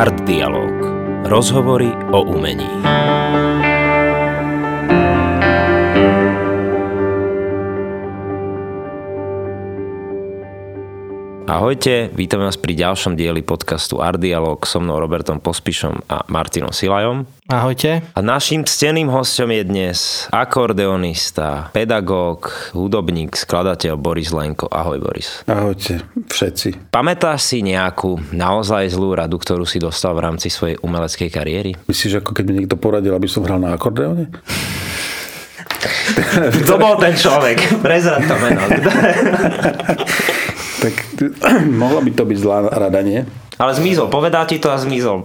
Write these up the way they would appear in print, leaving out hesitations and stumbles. Art Dialóg. Rozhovory o umení. Ahojte, vítam vás pri ďalšom dieli podcastu Art Dialóg so mnou Robertom Pospišom a Martinom Silajom. Ahojte. A naším ctenným hosťom je dnes akordeonista, pedagóg, hudobník, skladateľ Boris Lenko. Ahoj, Boris. Ahojte všetci. Pamätáš si nejakú naozaj zlú radu, ktorú si dostal v rámci svojej umeleckej kariéry? Myslíš, ako keď mi niekto poradil, aby som hral na akordeóne? To bol ten človek. Prezrad to meno. Tak mohla by to byť zlá rada, nie? Ale zmizol, povedal ti to a zmizol.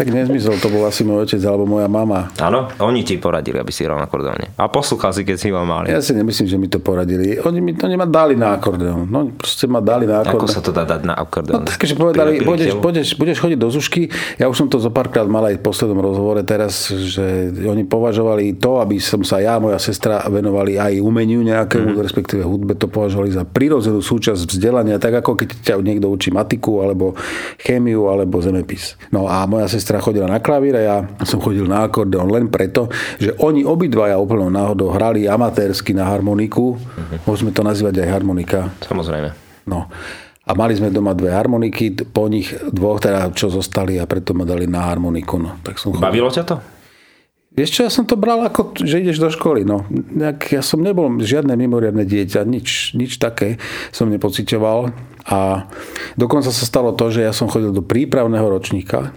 Tak nezmizol, to bol asi môj otec alebo moja mama. Áno, oni ti poradili, aby si hral na akordeóne. A poslúchal si, keď si ho mali. Ja si nemyslím, že mi to poradili. Oni mi to nema dali na akordeón. No, proste ma dali na akordeón. Ako sa to dá dať na akordeón? No, takže povedali, budeš chodiť do Zušky. Ja už som to zo párkrát mal aj v poslednom rozhovore teraz, že oni považovali to, aby som sa ja a moja sestra venovali aj umeniu nejakému, respektíve hudbe, to považovali za prirodzenú súčasť vzdelania, tak ako keď ťa niekto učí matiku alebo chémiu alebo zemepis. No a moja sestra chodila na klavír a ja som chodil na akordeón len preto, že oni obidvaja úplnou náhodou hrali amatérsky na harmoniku. Môžeme to nazývať aj harmonika. Samozrejme. No. A mali sme doma dve harmoniky, po nich dvoch, teda čo zostali, a preto ma dali na harmoniku. No. Tak som chodil. Bavilo ťa to? Vieš čo, ja som to bral ako, že ideš do školy. No. Ja som nebol žiadne mimoriadne dieťa, nič také som nepociťoval. A dokonca sa stalo to, že ja som chodil do prípravného ročníka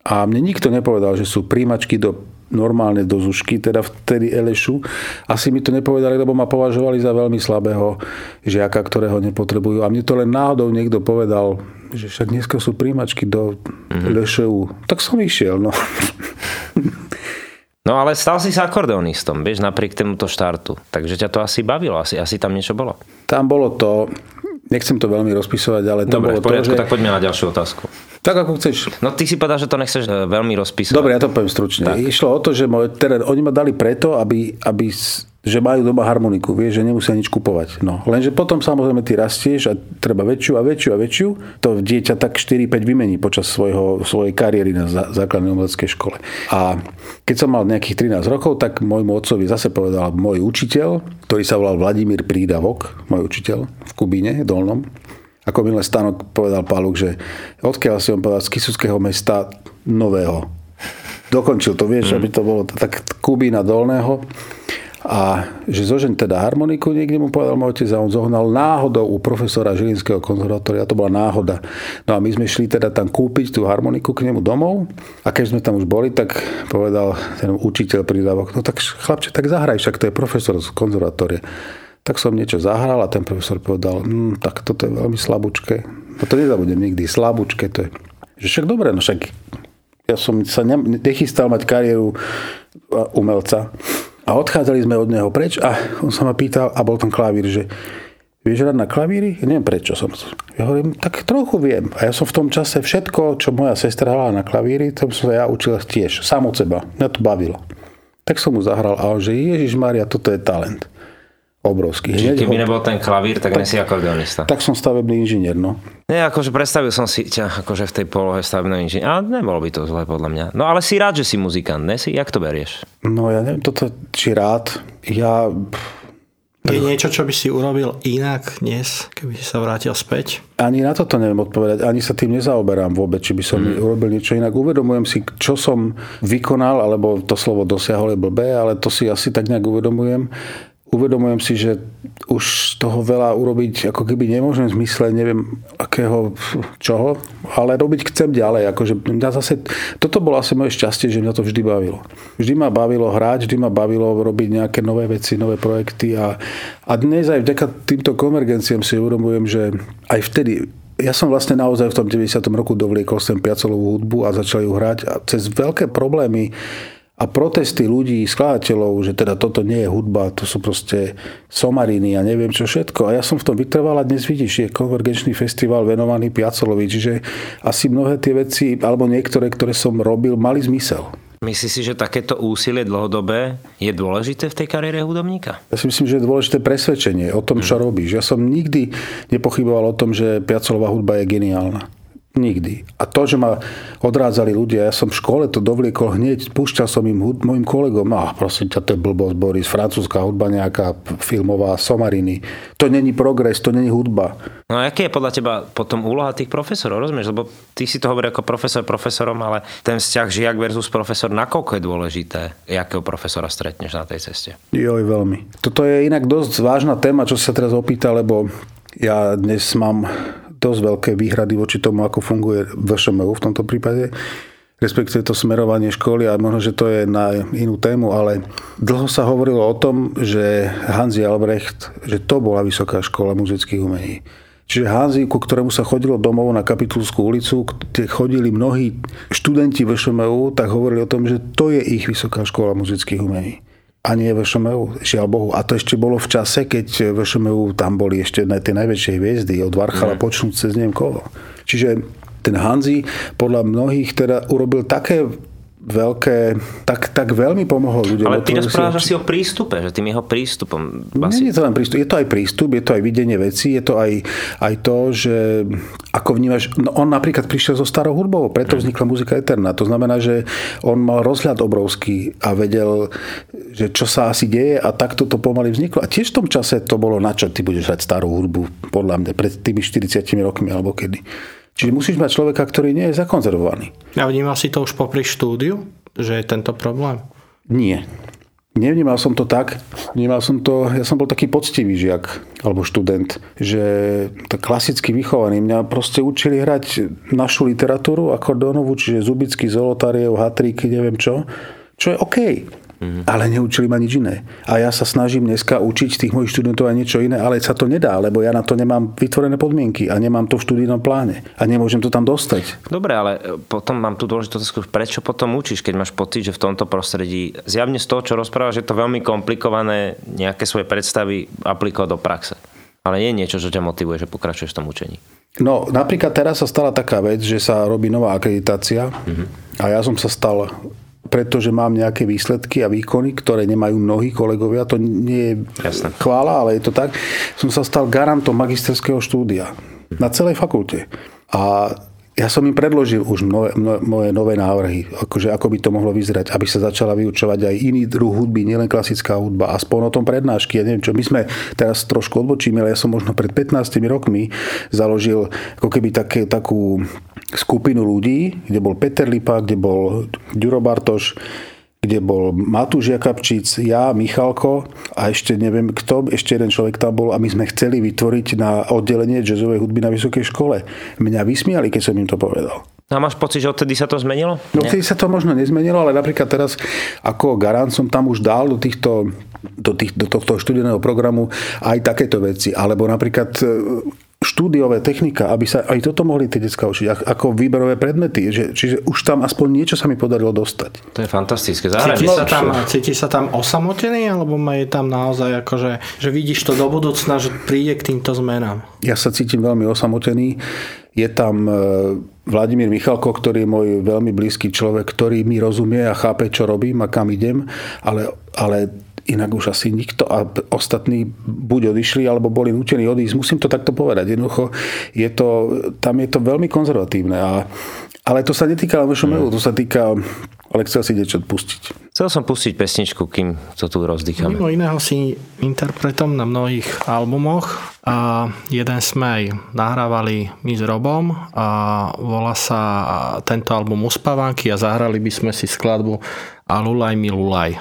a mne nikto nepovedal, že sú príjmačky normálne do Zušky, teda vtedy Elešu. Asi mi to nepovedali, lebo ma považovali za veľmi slabého žiaka, ktorého nepotrebujú. A mne to len náhodou niekto povedal, že však dneska sú príjmačky do Elešu. Tak som išiel, no. No ale stal si sa akordeonistom, vieš, napriek tomuto štartu. Takže ťa to asi bavilo, asi tam niečo bolo. Tam bolo to, nechcem to veľmi rozpisovať, ale to dobre, bolo poriadku, to, že... tak poďme na ďalšiu otázku. Tak ako chceš. No ty si povedal, že to nechceš veľmi rozpisovať. Dobre, ja to poviem stručne. Tak. Išlo o to, že oni ma dali preto, aby že majú doma harmoniku, vieš, že nemusia nič kupovať. No, lenže potom samozrejme ty rastieš a treba väčšiu a väčšiu a väčšiu. To dieťa tak 4-5 vymení počas svojej kariéry na základnej umeleckej škole. A keď som mal nejakých 13 rokov, tak môjmu otcovi zase povedal môj učiteľ, ktorý sa volal Vladimír Prídavok, môj učiteľ v Kubíne, Dolnom. Ako minulé Stanok povedal Páluk, že odkiaľ si on povedal z Kysuckého mesta Nového. Dokončil to, vieš, aby to bolo tak Kubína Dolného. A že zožeň teda harmoniku, niekde mu povedal môj otec, a on zohnal náhodou u profesora Žilinského konzervatória, to bola náhoda. No a my sme šli teda tam kúpiť tú harmoniku k nemu domov, a keď sme tam už boli, tak povedal ten učiteľ Prídavok, no tak chlapče, tak zahraj, však to je profesor z konzervatória. Tak som niečo zahral a ten profesor povedal, tak toto je veľmi slabúčke. No to nezabudnem nikdy, slabúčke to je. Že však dobre, no však ja som sa nechystal mať kariéru umelca. A odchádzali sme od neho preč a on sa ma pýtal, a bol tam klavír, že vieš hrať na klavíri? Ja neviem prečo som. Ja hovorím, tak trochu viem. A ja som v tom čase všetko, čo moja sestra hrala na klavíri, to som sa ja učil tiež, sám od seba. Mňa to bavilo. Tak som mu zahral a on, že Ježišmária, toto je talent. Obrovský. Čiže keby nebol ten klavír, tak nesi akordeonista. Tak som stavebný inžinier, no. Nie, akože predstavil som si ťa akože v tej polohe stavebného inžiniera, ale nebolo by to zle podľa mňa. No ale si rád, že si muzikant, ne? Jak to berieš? No ja neviem toto, či rád. Je niečo, čo by si urobil inak dnes, keby si sa vrátil späť? Ani na toto neviem odpovedať, ani sa tým nezaoberám vôbec, či by som urobil niečo inak. Uvedomujem si, čo som vykonal, alebo to slovo dosiahol je blbé, ale to si asi tak nejak uvedomujem. Uvedomujem si, že už toho veľa urobiť, ako keby nemôžem v zmysle, neviem akého, čoho, ale robiť chcem ďalej. Akože zase, toto bolo asi moje šťastie, že mňa to vždy bavilo. Vždy ma bavilo hrať, vždy ma bavilo robiť nejaké nové veci, nové projekty. A dnes aj vďaka týmto konvergenciám si uvedomujem, že aj vtedy, ja som vlastne naozaj v tom 90. roku dovliekol sem Piazzollovú hudbu a začal ju hrať a cez veľké problémy a protesty ľudí, skladateľov, že teda toto nie je hudba, to sú proste somariny a neviem čo všetko. A ja som v tom vytrval a dnes vidíš, je konvergenčný festival venovaný Piazzollovi, čiže asi mnohé tie veci, alebo niektoré, ktoré som robil, mali zmysel. Myslíš si, že takéto úsilie dlhodobé je dôležité v tej kariére hudobníka? Ja si myslím, že je dôležité presvedčenie o tom, čo robíš. Ja som nikdy nepochyboval o tom, že Piazzollova hudba je geniálna. Nikdy. A to, že ma odrádzali ľudia, ja som v škole to dovliekol hneď, púšťal som im mojim kolegom, prosím ťa, to je blbosť, Boris, francúzska hudba nejaká, filmová, somariny. To není progres, to není hudba. No a aký je podľa teba potom úloha tých profesorov, rozumieš? Lebo ty si to hovorí ako profesor profesorom, ale ten vzťah žiak versus profesor, nakoľko je dôležité, jakého profesora stretneš na tej ceste? Joj, veľmi. Toto je inak dosť vážna téma, čo sa teraz opýta, lebo ja dnes mám dosť veľké výhrady voči tomu, ako funguje VŠMU v tomto prípade, respektíve to smerovanie školy, a možno, že to je na inú tému, ale dlho sa hovorilo o tom, že Hanzi Albrecht, že to bola Vysoká škola muzických umení. Čiže Hanzi, ku ktorému sa chodilo domov na Kapitulskú ulicu, kde chodili mnohí študenti VŠMU, tak hovorili o tom, že to je ich Vysoká škola muzických umení. A nie VŠMU, žiaľ Bohu. A to ešte bolo v čase, keď VŠMU tam boli ešte tie najväčšie hviezdy, od Varchala počnúť cez neviem koho. Čiže ten Hanzi podľa mnohých teda urobil také veľké, tak veľmi pomohol ľuďom. Ale ty rozprávaš asi o prístupe, že tým jeho prístupom. Nie je to len prístup, je to aj prístup, je to aj videnie vecí, je to aj to, že ako vnímaš, no on napríklad prišiel zo starou hudbou, preto vznikla muzika eterná. To znamená, že on mal rozhľad obrovský a vedel, že čo sa asi deje, a takto to pomaly vzniklo. A tiež v tom čase to bolo, na čo ty budeš hrať starú hudbu, podľa mňa, pred tými 40 rokmi alebo kedy. Čiže musíš mať človeka, ktorý nie je zakonzervovaný. A vnímal si to už popri štúdiu, že je tento problém? Nie. Nevnímal som to tak. Ja som bol taký poctivý žiak, alebo študent, že tak klasicky vychovaný. Mňa proste učili hrať našu literatúru, akordeónovú, čiže Zubický, Zolotariev, Hatríky, neviem čo je okej. Ale neučili ma nič iné. A ja sa snažím dneska učiť tých mojich študentov aj niečo iné, ale sa to nedá, lebo ja na to nemám vytvorené podmienky a nemám to v študijnom pláne a nemôžem to tam dostať. Dobre, ale potom mám tu dôležitú otázku, prečo potom učíš, keď máš pocit, že v tomto prostredí zjavne z toho, čo rozprávaš, je to veľmi komplikované nejaké svoje predstavy aplikovať do praxe. Ale nie je niečo, čo ťa motivuje, že pokračuješ v tom učení. No, napríklad teraz sa stala taká vec, že sa robí nová akreditácia a ja som sa stal, pretože mám nejaké výsledky a výkony, ktoré nemajú mnohí kolegovia, to nie je chvála, ale je to tak, som sa stal garantom magisterského štúdia na celej fakulte. A ja som im predložil už moje nové návrhy, akože ako by to mohlo vyzerať, aby sa začala vyučovať aj iný druh hudby, nielen klasická hudba, aspoň o tom prednášky. Ja neviem čo, my sme teraz trošku odbočíme, ale ja som možno pred 15 rokmi založil ako keby takú skupinu ľudí, kde bol Peter Lipa, kde bol Ďuro Bartoš, kde bol Matúš Jakapčic, ja, Michalko a ešte neviem kto, ešte jeden človek tam bol, a my sme chceli vytvoriť na oddelenie jazzovej hudby na vysokej škole. Mňa vysmiali, keď som im to povedal. A máš pocit, že odtedy sa to zmenilo? No odtedy sa to možno nezmenilo, ale napríklad teraz ako garant som tam už dal do tohto študijného programu aj takéto veci. Alebo napríklad štúdiové technika, aby sa aj toto mohli tie decká učiť, ako výberové predmety. Čiže už tam aspoň niečo sa mi podarilo dostať. To je fantastické. Cítiš sa tam osamotený, alebo je tam naozaj akože, že vidíš to do budúcna, že príde k týmto zmenám? Ja sa cítim veľmi osamotený. Je tam Vladimír Michalko, ktorý je môj veľmi blízky človek, ktorý mi rozumie a chápe, čo robím a kam idem, ale inak už asi nikto, a ostatní buď odišli, alebo boli nútení odísť. Musím to takto povedať. Jednoducho, tam je to veľmi konzervatívne. Ale to sa netýka VŠMU, to sa týka... Ale chcel si niečo pustiť. Chcel som pustiť pesničku, kým to tu rozdýchame. Mimo iného si interpretom na mnohých albumoch. A jeden sme aj nahrávali my s Robom a volá sa tento album Uspávanky a zahrali by sme si skladbu A lulaj mi lulaj.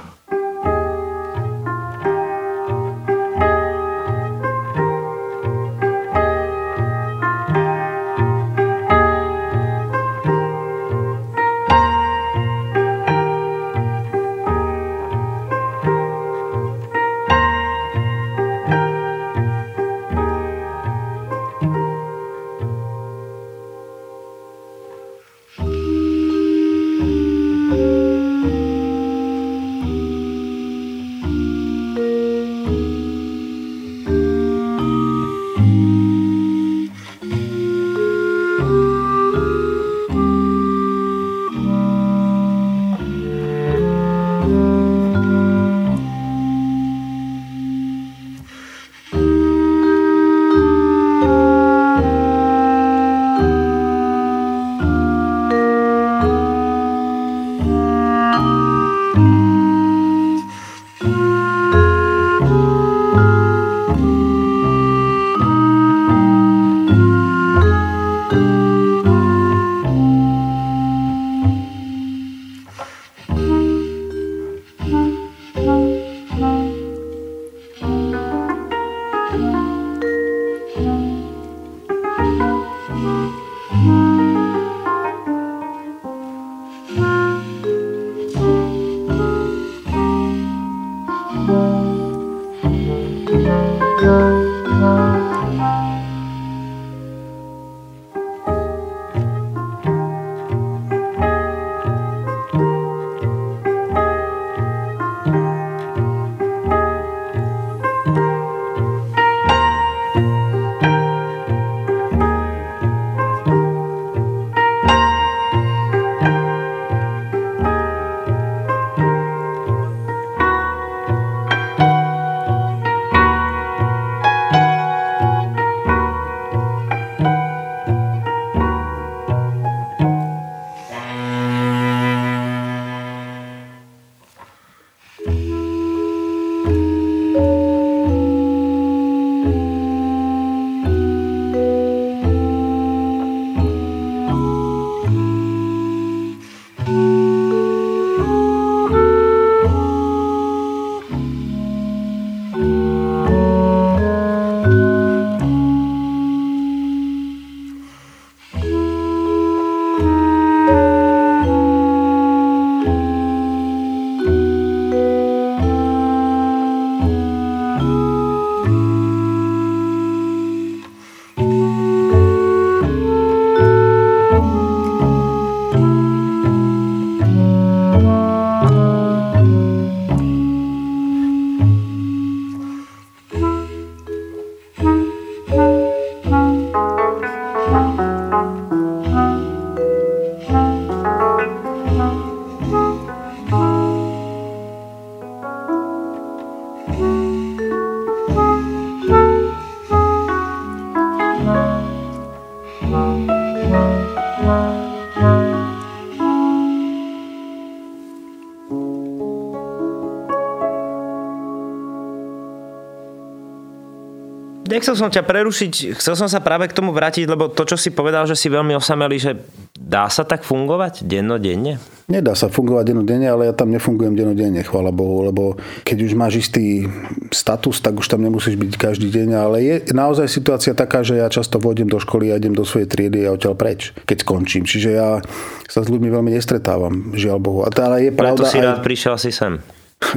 nechcel som ťa prerušiť, chcel som sa práve k tomu vrátiť, lebo to, čo si povedal, že si veľmi osamelý, že dá sa tak fungovať dennodenne? Nedá sa fungovať dennodenne, ale ja tam nefungujem dennodenne, chvála Bohu, lebo keď už máš istý status, tak už tam nemusíš byť každý deň, ale je naozaj situácia taká, že ja často vôjdem do školy a idem do svojej triedy a odtiaľ preč, keď skončím. Čiže ja sa s ľuďmi veľmi nestretávam, žiaľ Bohu. A teda je pravda, preto si rád prišiel asi sem.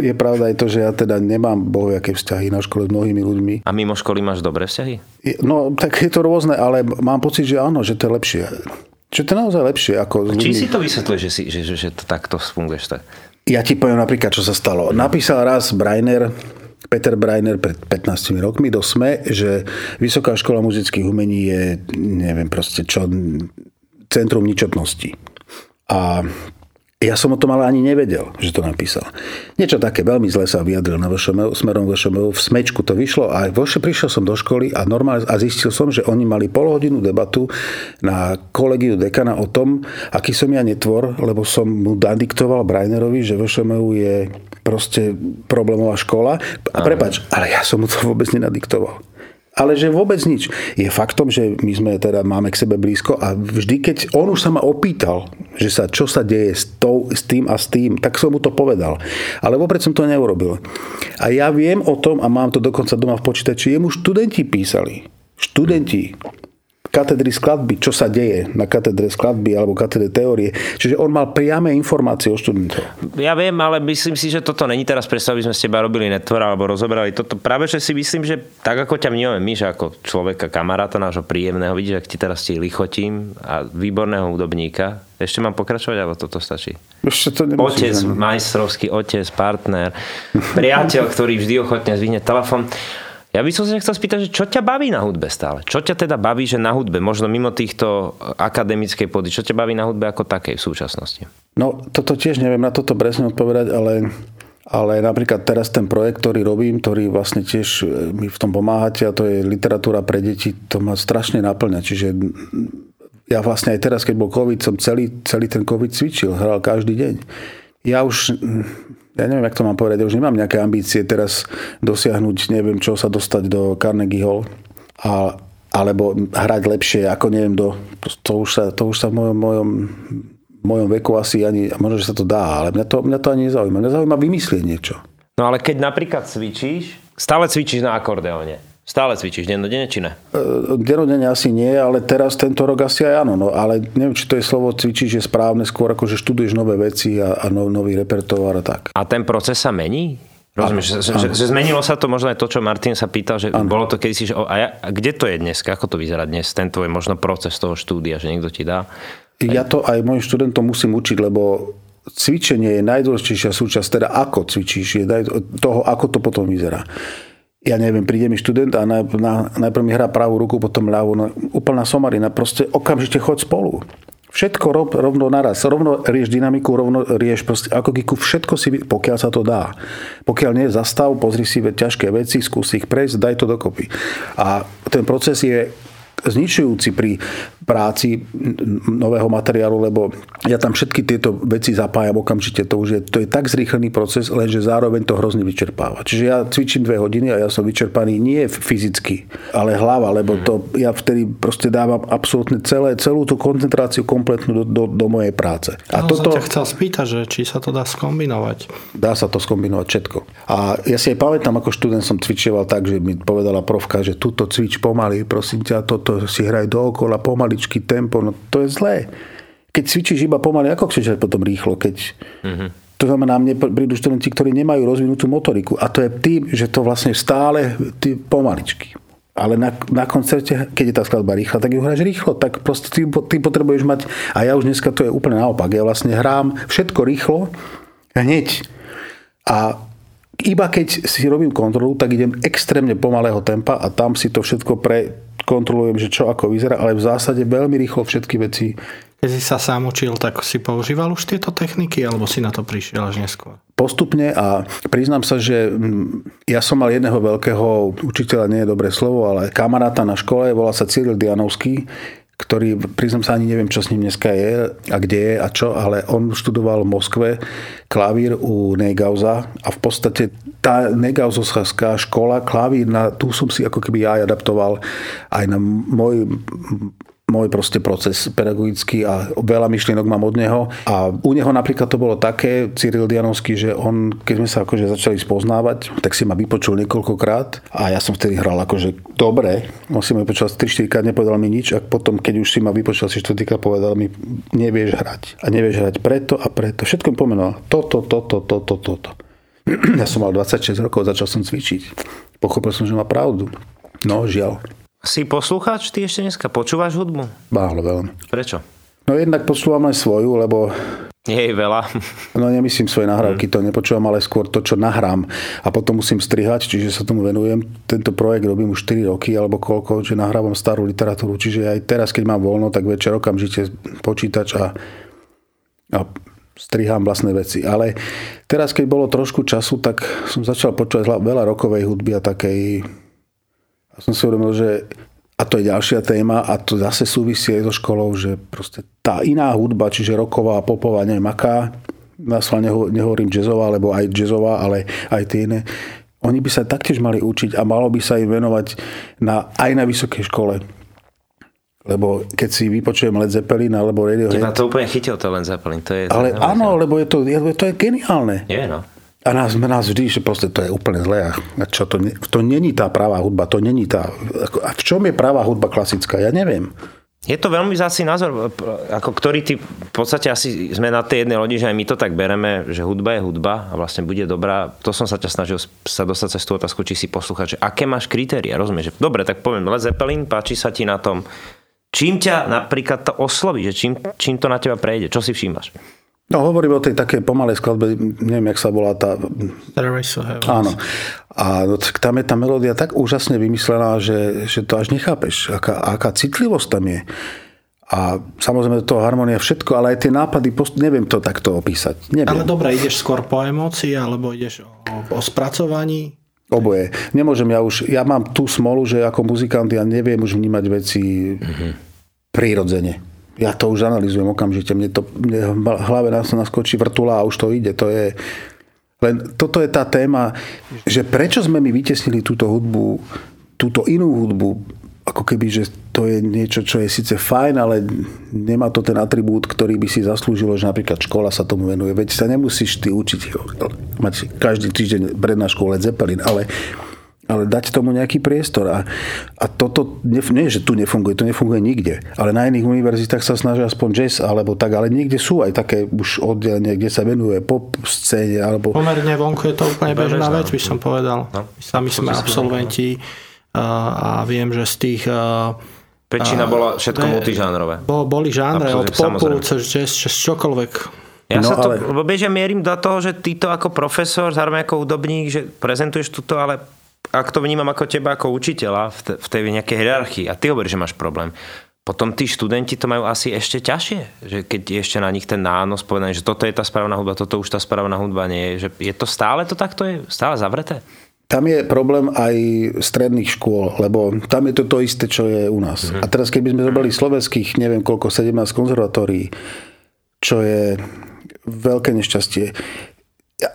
Je pravda aj to, že ja teda nemám bohojaké vzťahy na škole s mnohými ľuďmi. A mimo školy máš dobré vzťahy? No, tak je to rôzne, ale mám pocit, že áno, že to je lepšie. Že to je naozaj lepšie ako s ľuďmi. Či si to vysvetľuje, že to takto funguješ? Tak? Ja ti poviem napríklad, čo sa stalo. Napísal raz Peter Breiner pred 15 rokmi do SME, že Vysoká škola muzických umení je, neviem proste čo, centrum ničotnosti. A ja som o tom ale ani nevedel, že to napísal. Niečo také veľmi zle sa vyjadril na VŠMU, smerom VŠMU, v smečku to vyšlo a prišiel som do školy a normálne a zistil som, že oni mali polhodinu debatu na kolegiu dekana o tom, aký som ja netvor, lebo som mu nadiktoval Breinerovi, že VŠMU je proste problémová škola. A prepáč, ale ja som mu to vôbec nenadiktoval. Ale že vôbec nič. Je faktom, že my sme teda máme k sebe blízko a vždy, keď on už sa ma opýtal, že sa, čo sa deje s tým, tak som mu to povedal. Ale vôbec som to neurobil. A ja viem o tom a mám to dokonca doma v počítači. Jemu študenti písali. Študenti katedry skladby, čo sa deje na katedre skladby alebo katedre teórie. Čiže on mal priame informácie o študentov. Ja viem, ale myslím si, že toto není teraz predstav, aby sme s teba robili netvor alebo rozoberali toto. Práve, že si myslím, že tak ako ťa vnímame my, že ako človeka, kamaráta nášho príjemného, vidíš, ak ti teraz lichotím a výborného hudobníka. Ešte mám pokračovať, alebo toto stačí? Ešte to nemusím. Otec, majstrovský otec, partner, priateľ, ktorý vždy ochotne zvihne telefón. Ja by som sa chcel spýtať, že čo ťa baví na hudbe stále? Čo ťa teda baví, že na hudbe, možno mimo týchto akademickej pôdy, čo ťa baví na hudbe ako takej v súčasnosti? No, toto tiež neviem na toto presne odpovedať, ale napríklad teraz ten projekt, ktorý robím, ktorý vlastne tiež mi v tom pomáhate, a to je literatúra pre deti, to ma strašne naplňa, čiže ja vlastne aj teraz, keď bol COVID, som celý ten COVID cvičil, hral každý deň. Ja neviem, jak to mám povedať, ja už nemám nejaké ambície teraz dosiahnuť, neviem čo, sa dostať do Carnegie Hall alebo hrať lepšie, ako neviem, to už sa v mojom veku asi ani, možno, že sa to dá, ale mňa to ani nezaujíma. Mňa zaujíma vymyslieť niečo. No ale keď napríklad cvičíš, stále cvičíš na akordeóne. Stále cvičíš dennodenne, či ne? Dennodenne asi nie, ale teraz tento rok asi aj áno. No, ale neviem, či to je slovo cvičíš je správne, skôr ako, že študuješ nové veci a nový repertoár a tak. A ten proces sa mení? Rozumieš, že zmenilo sa to možno aj to, čo Martin sa pýtal, že ano. Bolo to kedysi, že a kde to je dnes? Ako to vyzerá dnes? Ten tvoj možno proces toho štúdia, že niekto ti dá? Ja to aj mojim študentom musím učiť, lebo cvičenie je najdôležitejšia súčasť, teda ako cvičíš, je toho, ako to potom vyzerá. Ja neviem, príde mi študent a najprv mi hrá pravú ruku, potom ľavú. No, úplná somarina, proste okamžite choď spolu. Všetko rovno naraz. Rovno rieš dynamiku, rovno rieš proste ako kiku. Všetko si, pokiaľ sa to dá. Pokiaľ nie, zastav, pozri si ťažké veci, skúsi ich prejsť, daj to dokopy. A ten proces je zničujúci pri práci nového materiálu, lebo ja tam všetky tieto veci zapájam okamžite. To je tak zrýchlený proces, lenže zároveň to hrozne vyčerpáva. Čiže ja cvičím 2 hodiny a ja som vyčerpaný nie fyzicky, ale hlava, lebo to ja vtedy proste dávam absolútne celú tú koncentráciu kompletnú do mojej práce. A toto som ťa chcel spýtať, že či sa to dá skombinovať. Dá sa to skombinovať všetko. A ja si aj pamätám, ako študent som cvičieval tak, že mi povedala profka, že túto cvič pomaly, prosím ťa, to si hraj dookola, pomaličky, tempo, no to je zlé. Keď cvičíš iba pomaly, ako cvičíš potom rýchlo, keď... To znamená, mne prídu študenti, ktorí nemajú rozvinutú motoriku a to je tým, že to vlastne stále pomaličky. Ale na koncerte, keď je tá skladba rýchla, tak ju hráš rýchlo, tak proste ty potrebuješ mať... A ja už dneska to je úplne naopak, ja vlastne hrám všetko rýchlo hneď. A iba keď si robím kontrolu, tak idem extrémne pomalého tempa a tam si to všetko kontrolujem, že čo ako vyzerá, ale v zásade veľmi rýchlo všetky veci. Keď si sa sám učil, tak si používal už tieto techniky, alebo si na to prišiel až neskôr? Postupne a priznám sa, že ja som mal jedného veľkého učiteľa, nie je dobré slovo, ale kamaráta na škole, volá sa Cyril Dianovský, ktorý, priznám sa, ani neviem, čo s ním dneska je a kde je a čo, ale on študoval v Moskve klavír u Neigauza a v podstate tá Neigauzovská škola klavír, na tú som si ako keby ja adaptoval aj na môj proste proces pedagogický a veľa myšlienok mám od neho. A u neho napríklad to bolo také, Cyril Dianovský, že on, keď sme sa akože začali spoznávať, tak si ma vypočul niekoľkokrát a ja som vtedy hral akože dobre. On si ma vypočul 3-4 krát, nepovedal mi nič a potom, keď už si ma vypočul asi 4 krát, povedal mi, nevieš hrať. A nevieš hrať preto a preto. Všetko mi pomenoval. Toto. Ja som mal 26 rokov, začal som cvičiť. Pochopil som, že má pravdu. No, žiaľ. Si poslucháč, ty ešte dneska počúvaš hudbu? Málo, veľmi. Prečo? No jednak počúvam aj svoju, lebo... Nie je veľa. No nemyslím svoje nahrávky, to nepočúvam, ale skôr to, čo nahrám. A potom musím strihať, čiže sa tomu venujem. Tento projekt robím už 4 roky, alebo koľko, že nahrávam starú literatúru. Čiže aj teraz, keď mám voľno, tak večer okamžite počítač a strihám vlastné veci. Ale teraz, keď bolo trošku času, tak som začal počúvať veľa rokovej hudby a takej... A som si uvedomil, že a to je ďalšia téma a to zase súvisí aj so školou, že proste tá iná hudba, čiže rocková, popová, neviem aká, nehovorím jazzová, alebo aj jazzová, ale aj tie iné, oni by sa taktiež mali učiť a malo by sa im venovať aj na vysokej škole. Lebo keď si vypočujem Led Zeppelin alebo Radiohead... Teba to úplne chytil, to Led Zeppelin. To je ale áno, lebo je to geniálne. Je, no. A nás vždy, že proste to je úplne zlé. A čo to není tá pravá hudba, to není tá... A v čom je pravá hudba klasická? Ja neviem. Je to veľmi vzácny názor, ako ktorý ty, v podstate asi sme na tej jednej lodi, že aj my to tak bereme, že hudba je hudba a vlastne bude dobrá. To som sa ťa snažil sa dostať cez tú otázku, či si poslúchať, že aké máš kritéria, rozumieš? Dobre, tak poviem, Led Zeppelin, páči sa ti na tom. Čím ťa napríklad to osloví, že čím to na teba prejde? Čo si všímaš? No, hovorím o tej takej pomalej skladbe, neviem, jak sa volá tá... Áno. A tam je tá melódia tak úžasne vymyslená, že to až nechápeš, aká citlivosť tam je. A samozrejme to harmonia všetko, ale aj tie nápady, neviem to takto opísať. Neviem. Ale dobre, ideš skôr po emócii, alebo ideš o spracovaní? Oboje. Nemôžem, ja mám tú smolu, že ako muzikant ja neviem už vnímať veci prirodzene. Ja to už analyzujem okamžite. Mne v hlave naskočí vrtula a už to ide. To je... Len toto je tá téma, že prečo sme my vytesnili túto hudbu, túto inú hudbu, ako keby, že to je niečo, čo je síce fajn, ale nemá to ten atribút, ktorý by si zaslúžilo, že napríklad škola sa tomu venuje. Veď sa nemusíš ty učiť mať každý týždeň prednášku Led Zeppelin, ale dať tomu nejaký priestor. A toto, nie že tu nefunguje, to nefunguje nikde. Ale na iných univerzitách sa snažia aspoň jazz alebo tak, ale niekde sú aj také už oddelenie, kde sa venuje pop scéne alebo... Pomerne vonku je to úplne bežná vec, by som povedal. No. Sami sme absolventi a viem, že z tých... Väčšina bola všetko multižánrové. Boli žánre od popu, cez jazz, cez čokoľvek. Ja no, sa to, ale... Bežia mierim do toho, že ty to ako profesor, zároveň ako hudobník, že prezentuješ tuto, ale... Ak to vnímam ako teba, ako učiteľa v tej nejakej hierarchii a ty hovoríš, že máš problém, potom tí študenti to majú asi ešte ťažšie, že keď je ešte na nich ten nános povedaný, že toto je tá správna hudba, toto už tá správna hudba nie je, že je to stále to takto, je stále zavreté? Tam je problém aj stredných škôl, lebo tam je to isté, čo je u nás. A teraz keby sme zobrali slovenských, neviem koľko, 17 konzervatórií, čo je veľké nešťastie.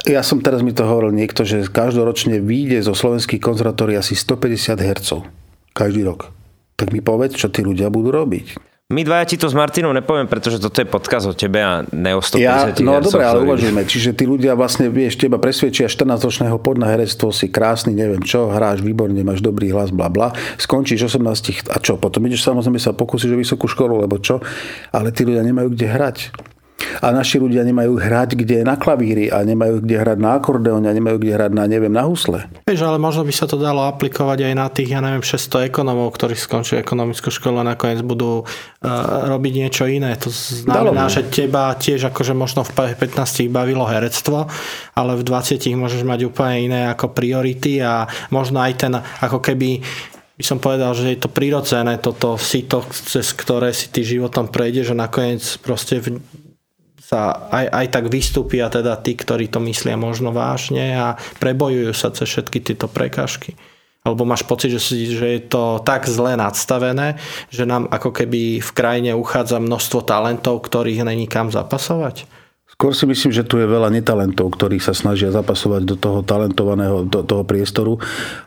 Ja som teraz mi to hovoril niekto, že každoročne vyjde zo slovenských konzervatórií asi 150 hercov. Každý rok. Tak mi povedz, čo tí ľudia budú robiť. My dvaja ti to s Martinom nepoviem, pretože toto je podkaz o tebe a ne o 150 hercov. No dobre, ale uvažujeme. Čiže tí ľudia vlastne, vieš, teba presvedčia 14-ročného podná herectvo, si krásny, neviem čo, hráš výborne, máš dobrý hlas, bla bla. Skončíš 18 a čo? Potom ideš samozrejme sa pokúsiš o vysokú školu, lebo čo? Ale tí ľudia nemajú kde hrať. A naši ľudia nemajú hrať, kde je na klavíri a nemajú kde hrať na akordeóne a nemajú kde hrať na, neviem, na husle. Vieš, ale možno by sa to dalo aplikovať aj na tých, ja neviem, 600 ekonomov, ktorí skončia ekonomickú školu a nakoniec budú robiť niečo iné. To znamená, že teba tiež akože možno v 15 bavilo herectvo, ale v 20 môžeš mať úplne iné ako priority a možno aj ten, ako keby... by som povedal, že je to prirodzené toto sito, cez ktoré si ty životom prejdeš a nakoniec proste sa aj tak vystúpia teda tí, ktorí to myslia možno vážne a prebojujú sa cez všetky tieto prekážky. A alebo máš pocit, že je to tak zle nadstavené, že nám ako keby v krajine uchádza množstvo talentov, ktorých není kam zapasovať? Skôr si myslím, že tu je veľa netalentov, ktorých sa snažia zapasovať do toho talentovaného, do toho priestoru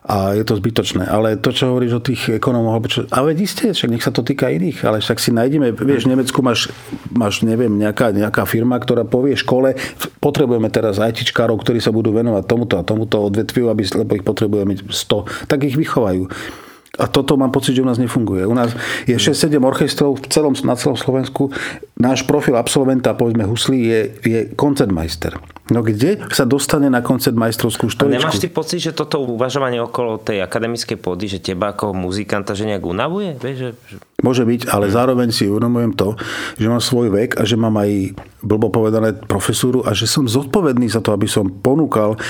a je to zbytočné. Ale to, čo hovoríš o tých ekonomov, ale isté, však nech sa to týka iných, ale však si nájdeme, vieš, v Nemecku máš neviem, nejaká firma, ktorá povie škole, potrebujeme teraz ITčkárov, ktorí sa budú venovať tomuto a tomuto odvetviu, lebo ich potrebujeme 100, tak ich vychovajú. A toto mám pocit, že u nás nefunguje. U nás je 6-7 orchestrov na celom Slovensku. Náš profil absolventa, povedzme huslí, je koncertmajster. No kde sa dostane na koncertmajstrovskú štoričku? Nemáš ty pocit, že toto uvažovanie okolo tej akademickej pôdy, že teba ako muzikanta, že nejak unavuje? Vieš, že... Môže byť, ale zároveň si uvedomujem to, že mám svoj vek a že mám aj blbo povedané profesúru a že som zodpovedný za to, aby som ponúkal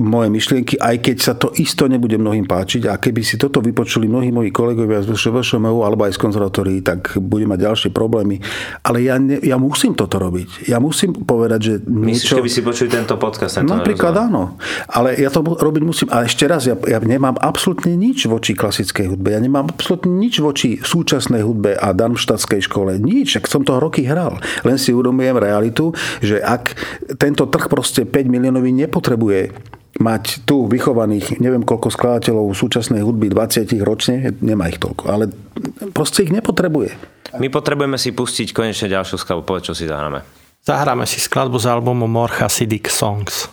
moje myšlienky, aj keď sa to isto nebude mnohým páčiť a keby si toto vypočuli mnohí moji kolegovia z VŠMU alebo aj z konzervatórií, tak budem mať ďalšie problémy. Ale ja musím toto robiť. Ja musím povedať, že niečo... Myslíš, keby si počuli tento podcast? Napríklad áno. Ale ja to robiť musím. A ešte raz, ja nemám absolútne nič voči klasickej hudbe. Ja nemám absolútne nič voči súčasnej hudbe a darmštátskej škole. Nič. Ak som to roky hral. Len si uvedomujem realitu, že ak tento trh proste 5 miliónový nepotrebuje mať tu vychovaných, neviem koľko skladateľov súčasnej hudby 20 ročne, nemá ich toľko, ale proste ich nepotrebuje. My potrebujeme si pustiť konečne ďalšiu skladbu, povedz, čo si zahráme. Zahráme si skladbu z albumu More Hasidic Songs.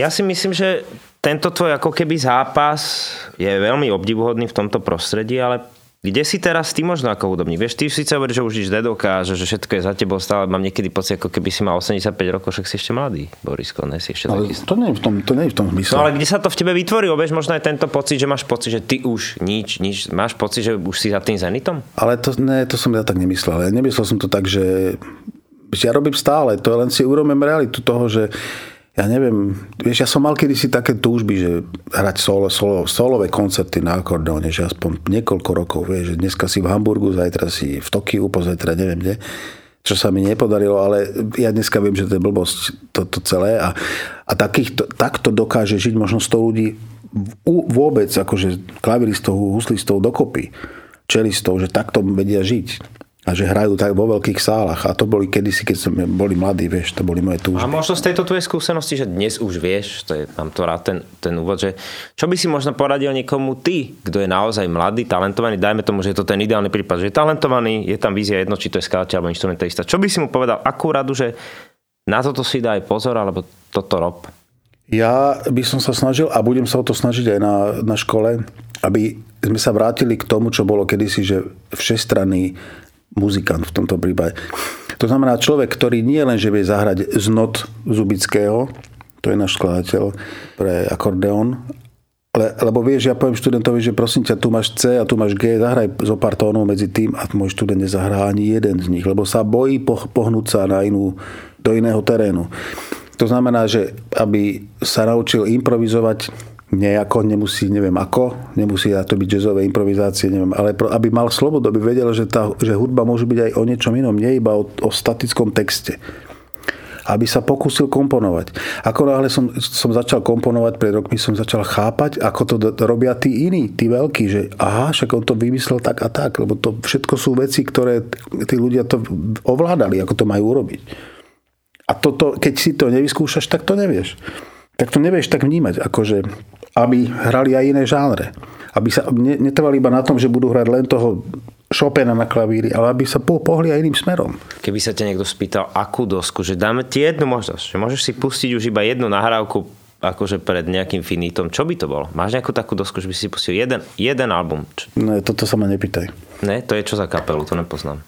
Ja si myslím, že tento tvoj ako keby zápas je veľmi obdivuhodný v tomto prostredí, ale kde si teraz ty možno ako hudobník? Vieš, ty síce hovoríš, že už ideš dedoka, že všetko je za tebou stále, mám niekedy pocit, ako keby si mal 85 rokov, však si ešte mladý, Borisko, ne? Si ešte ale taký... to nie je v tom zmysle. No ale kde sa to v tebe vytvorilo? Vieš, možno aj tento pocit, že máš pocit, že ty už nič, máš pocit, že už si za tým zenitom? Ale to som ja tak nemyslel. Ja nemyslel som to tak, že ja robím stále, to len si urobím realitu toho, že ja neviem, vieš, ja som mal kedysi také túžby, že hrať solové koncerty na akordeóne, že aspoň niekoľko rokov, vieš, že dneska si v Hamburgu, zajtra si v Tokiu, pozajtra neviem kde, čo sa mi nepodarilo, ale ja dneska viem, že to je blbosť toto celé a takto dokáže žiť možno 100 ľudí vôbec, akože klaviristov, huslistov dokopy, čelistov, že takto vedia žiť. A že hrajú tak vo veľkých sálach. A to boli kedysi, keď sme boli mladí, vieš, to boli moje túžby. A možno z tejto tvojej skúsenosti, že dnes už vieš, to je, mám to rád ten úvod, že čo by si možno poradil niekomu ty, kto je naozaj mladý, talentovaný, dajme tomu, že je to ten ideálny prípad, že je talentovaný, je tam vízia jedno, či to je skladateľ, alebo inštrumentalista. Čo by si mu povedal akú radu, že na toto si daj pozor, alebo toto rob? Ja by som sa snažil a budem sa o to snažiť aj na škole, aby sme sa vrátili k tomu, čo bolo kedysi, že všestranný muzikant v tomto prípade. To znamená človek, ktorý nie len, že vie zahrať z not Zubického, to je náš skladateľ pre akordeón, lebo vieš, ja poviem študentovi, že prosím ťa, tu máš C a tu máš G, zahraj zo pár tónov medzi tým a môj študent nezahrá ani jeden z nich, lebo sa bojí pohnúť sa do iného terénu. To znamená, že aby sa naučil improvizovať nejako, nemusí to byť jazzové improvizácie, neviem, ale aby mal slobodu, aby vedel, že hudba môže byť aj o niečom inom, nie iba o statickom texte. Aby sa pokúsil komponovať. Akonáhle som začal komponovať, pred rokmi som začal chápať, ako to robia tí iní, tí veľkí, že aha, však on to vymyslel tak a tak, lebo to všetko sú veci, ktoré tí ľudia to ovládali, ako to majú urobiť. A toto, keď si to nevyskúšaš, tak to nevieš. Tak to nevieš tak vnímať, akože aby hrali aj iné žánre. Aby sa netrvali iba na tom, že budú hrať len toho Chopina na klavíri, ale aby sa pohli aj iným smerom. Keby sa ťa niekto spýtal, akú dosku, že dáme ti jednu možnosť, že môžeš si pustiť už iba jednu nahrávku akože pred nejakým finitom, čo by to bolo? Máš nejakú takú dosku, že by si pustil jeden album? No, toto sa ma nepýtaj. Ne? To je čo za kapelu? To nepoznám.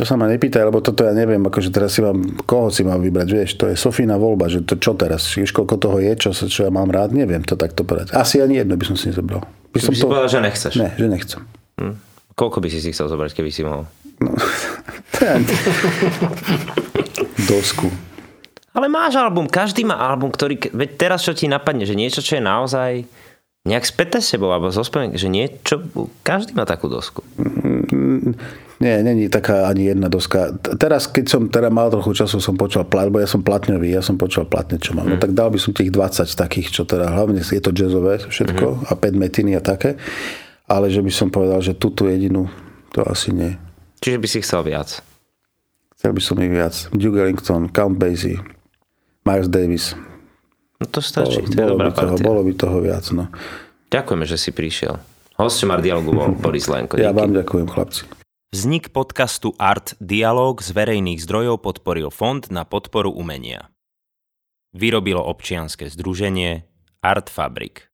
To sa ma nepýtaj, lebo toto ja neviem, akože teraz koho si mám vybrať, vieš, to je Sofína voľba, že to čo teraz, už koľko toho je, čo ja mám rád, neviem to takto povedať. Asi ani jedno by som si nezobral. Čiže by si povedal, že nechceš? Ne, že nechcem. Koľko by si chcel zobrať, keby si mohol? No, dosku. Ale máš album, každý má album, ktorý, veď teraz čo ti napadne, že niečo, čo je naozaj... Nejak späť s sebou, alebo zospoň, že niečo... Každý má takú dosku. Nie, není taká ani jedna doska. Teraz, keď som teda mal trochu času, som počal platne, bo ja som platňový, ja som počal platne, čo mám. No tak dal by som tých 20 takých, čo teda hlavne je to jazzové všetko a 5 metiny a také. Ale že by som povedal, že túto jedinú, to asi nie. Čiže by si chcel viac? Chcel by som ich viac. Duke Ellington, Count Basie, Miles Davis... No to stačí, to je dobrá partia. Bolo by toho viac, no. Ďakujeme, že si prišiel. Hosťom Art Dialógu bol Boris Lenko. Díky. Ja vám ďakujem, chlapci. Vznik podcastu Art Dialóg z verejných zdrojov podporil Fond na podporu umenia. Vyrobilo občianske združenie Art Fabrik.